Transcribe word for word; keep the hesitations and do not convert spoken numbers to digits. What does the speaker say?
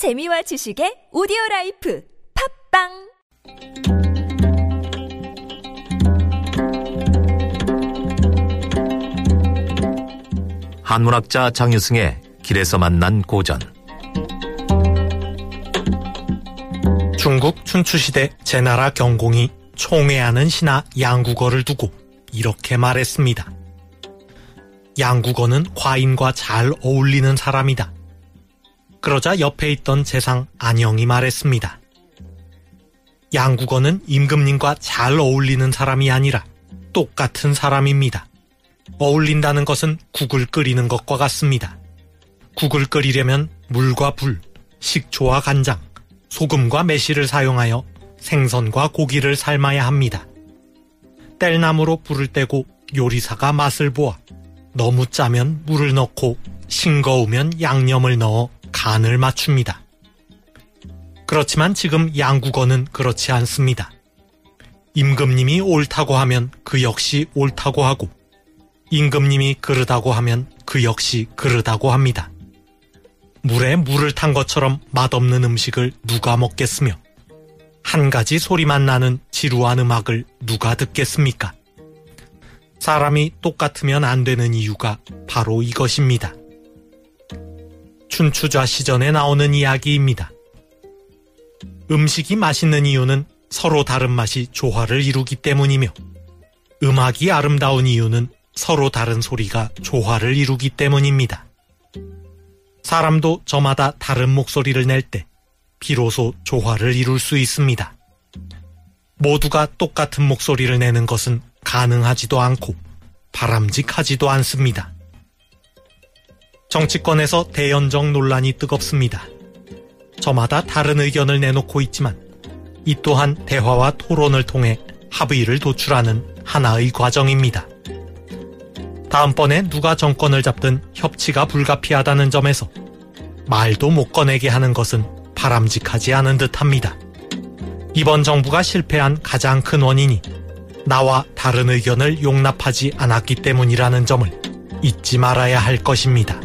재미와 지식의 오디오라이프 팝빵! 한문학자 장유승의 길에서 만난 고전. 중국 춘추시대 제나라 경공이 총애하는 신하 양국어를 두고 이렇게 말했습니다. 양국어는 과인과 잘 어울리는 사람이다. 그러자 옆에 있던 재상 안영이 말했습니다. 양국어는 임금님과 잘 어울리는 사람이 아니라 똑같은 사람입니다. 어울린다는 것은 국을 끓이는 것과 같습니다. 국을 끓이려면 물과 불, 식초와 간장, 소금과 매실을 사용하여 생선과 고기를 삶아야 합니다. 땔나무로 불을 떼고 요리사가 맛을 보아 너무 짜면 물을 넣고 싱거우면 양념을 넣어 간을 맞춥니다. 그렇지만 지금 양국어는 그렇지 않습니다. 임금님이 옳다고 하면 그 역시 옳다고 하고 임금님이 그르다고 하면 그 역시 그르다고 합니다. 물에 물을 탄 것처럼 맛없는 음식을 누가 먹겠으며 한 가지 소리만 나는 지루한 음악을 누가 듣겠습니까? 사람이 똑같으면 안 되는 이유가 바로 이것입니다. 춘추자 시전에 나오는 이야기입니다. 음식이 맛있는 이유는 서로 다른 맛이 조화를 이루기 때문이며 음악이 아름다운 이유는 서로 다른 소리가 조화를 이루기 때문입니다. 사람도 저마다 다른 목소리를 낼 때 비로소 조화를 이룰 수 있습니다. 모두가 똑같은 목소리를 내는 것은 가능하지도 않고 바람직하지도 않습니다. 정치권에서 대연정 논란이 뜨겁습니다. 저마다 다른 의견을 내놓고 있지만 이 또한 대화와 토론을 통해 합의를 도출하는 하나의 과정입니다. 다음번에 누가 정권을 잡든 협치가 불가피하다는 점에서 말도 못 꺼내게 하는 것은 바람직하지 않은 듯합니다. 이번 정부가 실패한 가장 큰 원인이 나와 다른 의견을 용납하지 않았기 때문이라는 점을 잊지 말아야 할 것입니다.